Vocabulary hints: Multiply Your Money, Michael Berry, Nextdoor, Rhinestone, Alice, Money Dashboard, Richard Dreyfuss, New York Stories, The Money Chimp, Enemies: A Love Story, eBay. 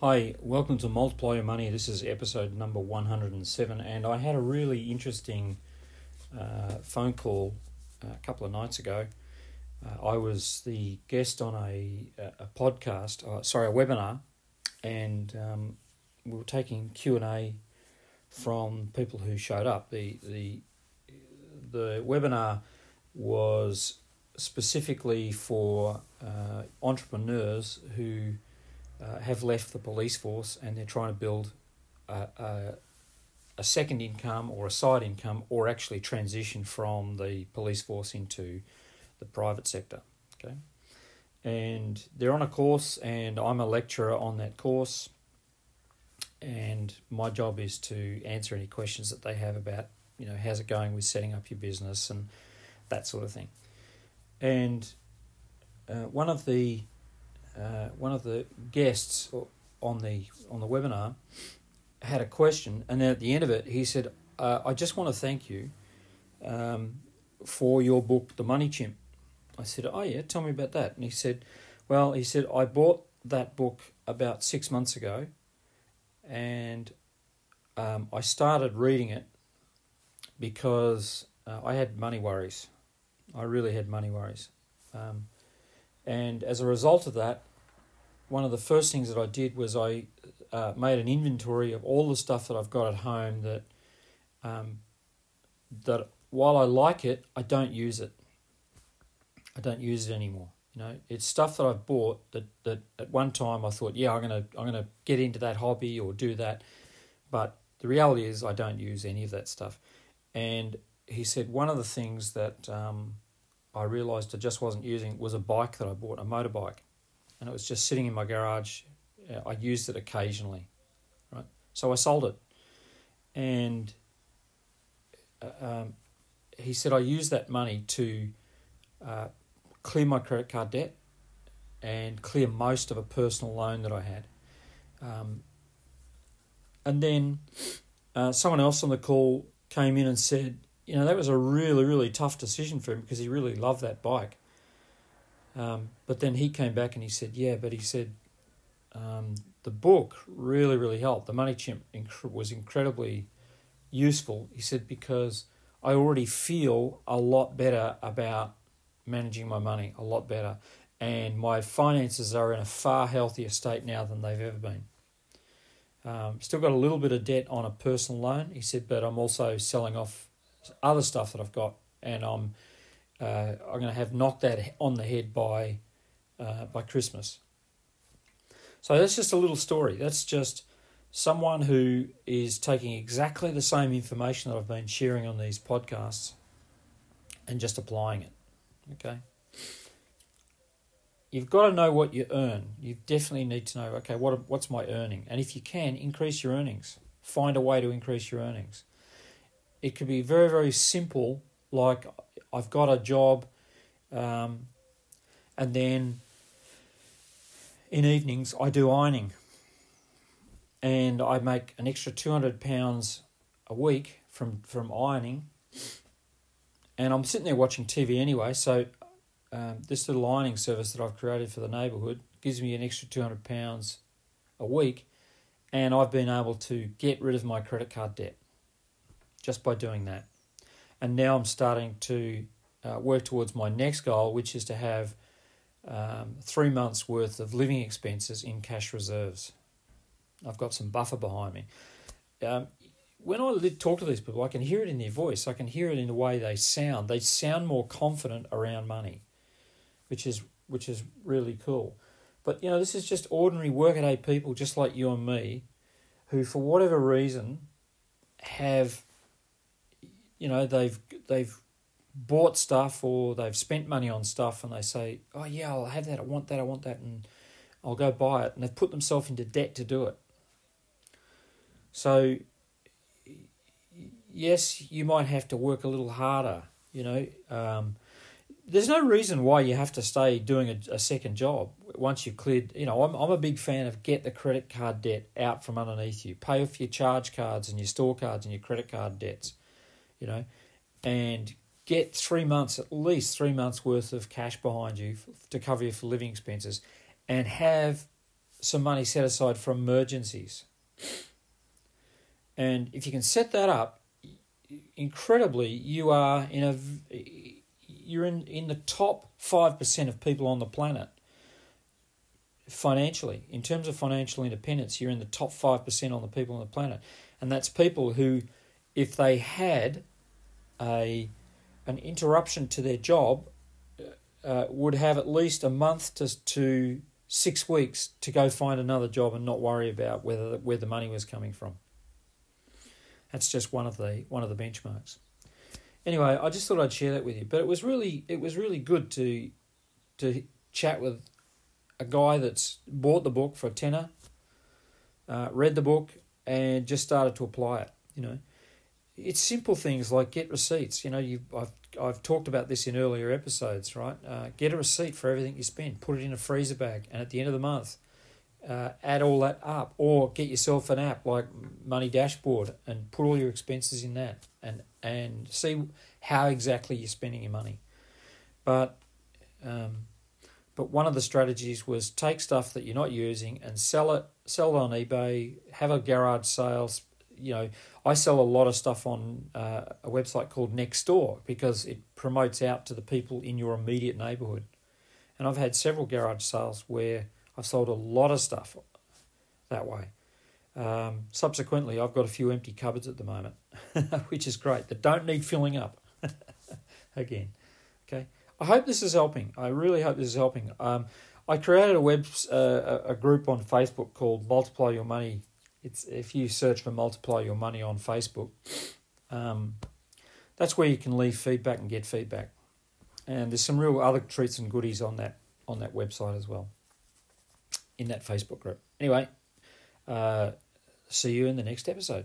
Hi, welcome to Multiply Your Money. This is episode number 107, and I had a really interesting phone call a couple of nights ago. I was the guest on a webinar, and we were taking Q&A from people who showed up. The webinar was specifically for entrepreneurs who have left the police force and they're trying to build a second income or a side income, or actually transition from the police force into the private sector. Okay, and they're on a course, and I'm a lecturer on that course, and my job is to answer any questions that they have about, you know, how's it going with setting up your business and that sort of thing. And one of the guests on the webinar had a question, and then at the end of it, he said, "I just want to thank you for your book, The Money Chimp." I said, "Oh yeah, tell me about that." And he said, "Well," he said, "I bought that book about 6 months ago, and I started reading it because I had money worries. I really had money worries." And as a result of that, one of the first things that I did was I made an inventory of all the stuff that I've got at home that that while I like it, I don't use it. I don't use it anymore. You know, it's stuff that I've bought that at one time I thought, yeah, I'm gonna get into that hobby or do that, but the reality is I don't use any of that stuff. And he said one of the things that I realised I just wasn't using was a bike that I bought, a motorbike, and it was just sitting in my garage. I used it occasionally, right? So I sold it, and he said I used that money to clear my credit card debt and clear most of a personal loan that I had. And then someone else on the call came in and said, you know, that was a really, really tough decision for him because he really loved that bike. But then he came back and he said, yeah, but he said, the book really, really helped. The Money Chimp was incredibly useful. He said, because I already feel a lot better about managing my money, a lot better. And my finances are in a far healthier state now than they've ever been. Still got a little bit of debt on a personal loan, he said, but I'm also selling off other stuff that I've got, and I'm going to have knocked that on the head by Christmas. So that's just a little story. That's just someone who is taking exactly the same information that I've been sharing on these podcasts and just applying it. Okay, you've got to know what you earn. You definitely need to know, okay, what's my earning? And if you can, increase your earnings. Find a way to increase your earnings. It could be very, very simple, like I've got a job, and then in evenings I do ironing, and I make an extra £200 a week from ironing, and I'm sitting there watching TV anyway, so this little ironing service that I've created for the neighbourhood gives me an extra £200 a week, and I've been able to get rid of my credit card debt just by doing that. And now I'm starting to work towards my next goal, which is to have 3 months worth of living expenses in cash reserves. I've got some buffer behind me. When I talk to these people, I can hear it in their voice. I can hear it in the way they sound. They sound more confident around money, which is really cool. But, you know, this is just ordinary workaday people just like you and me who, for whatever reason, have... you know, they've bought stuff or they've spent money on stuff, and they say, oh yeah, I'll have that, I want that, and I'll go buy it. And they've put themselves into debt to do it. So, yes, you might have to work a little harder, you know. There's no reason why you have to stay doing a second job once you've cleared. You know, I'm a big fan of get the credit card debt out from underneath you. Pay off your charge cards and your store cards and your credit card debts. You know, and get 3 months, at least 3 months worth of cash behind you to cover you for living expenses, and have some money set aside for emergencies. And if you can set that up, incredibly, you are in the top 5% of people on the planet financially. In terms of financial independence, you're in the top 5% on the people on the planet. And that's people who, if they had an interruption to their job, would have at least a month to 6 weeks to go find another job and not worry about where the money was coming from. That's just one of the benchmarks. Anyway, I just thought I'd share that with you. But it was really good to chat with a guy that's bought the book for a tenner, read the book, and just started to apply it. You know, it's simple things like get receipts. You know, I've talked about this in earlier episodes, right? Get a receipt for everything you spend. Put it in a freezer bag, and at the end of the month, add all that up. Or get yourself an app like Money Dashboard and put all your expenses in that, and see how exactly you're spending your money. But one of the strategies was take stuff that you're not using and sell it on eBay. Have a garage sale. You know, I sell a lot of stuff on a website called Nextdoor because it promotes out to the people in your immediate neighbourhood. And I've had several garage sales where I've sold a lot of stuff that way. Subsequently, I've got a few empty cupboards at the moment, which is great, that don't need filling up. Again, okay. I hope this is helping. I really hope this is helping. I created a group on Facebook called Multiply Your Money. It's, if you search for Multiply Your Money on Facebook, that's where you can leave feedback and get feedback. And there's some real other treats and goodies on that website as well, in that Facebook group. Anyway, see you in the next episode.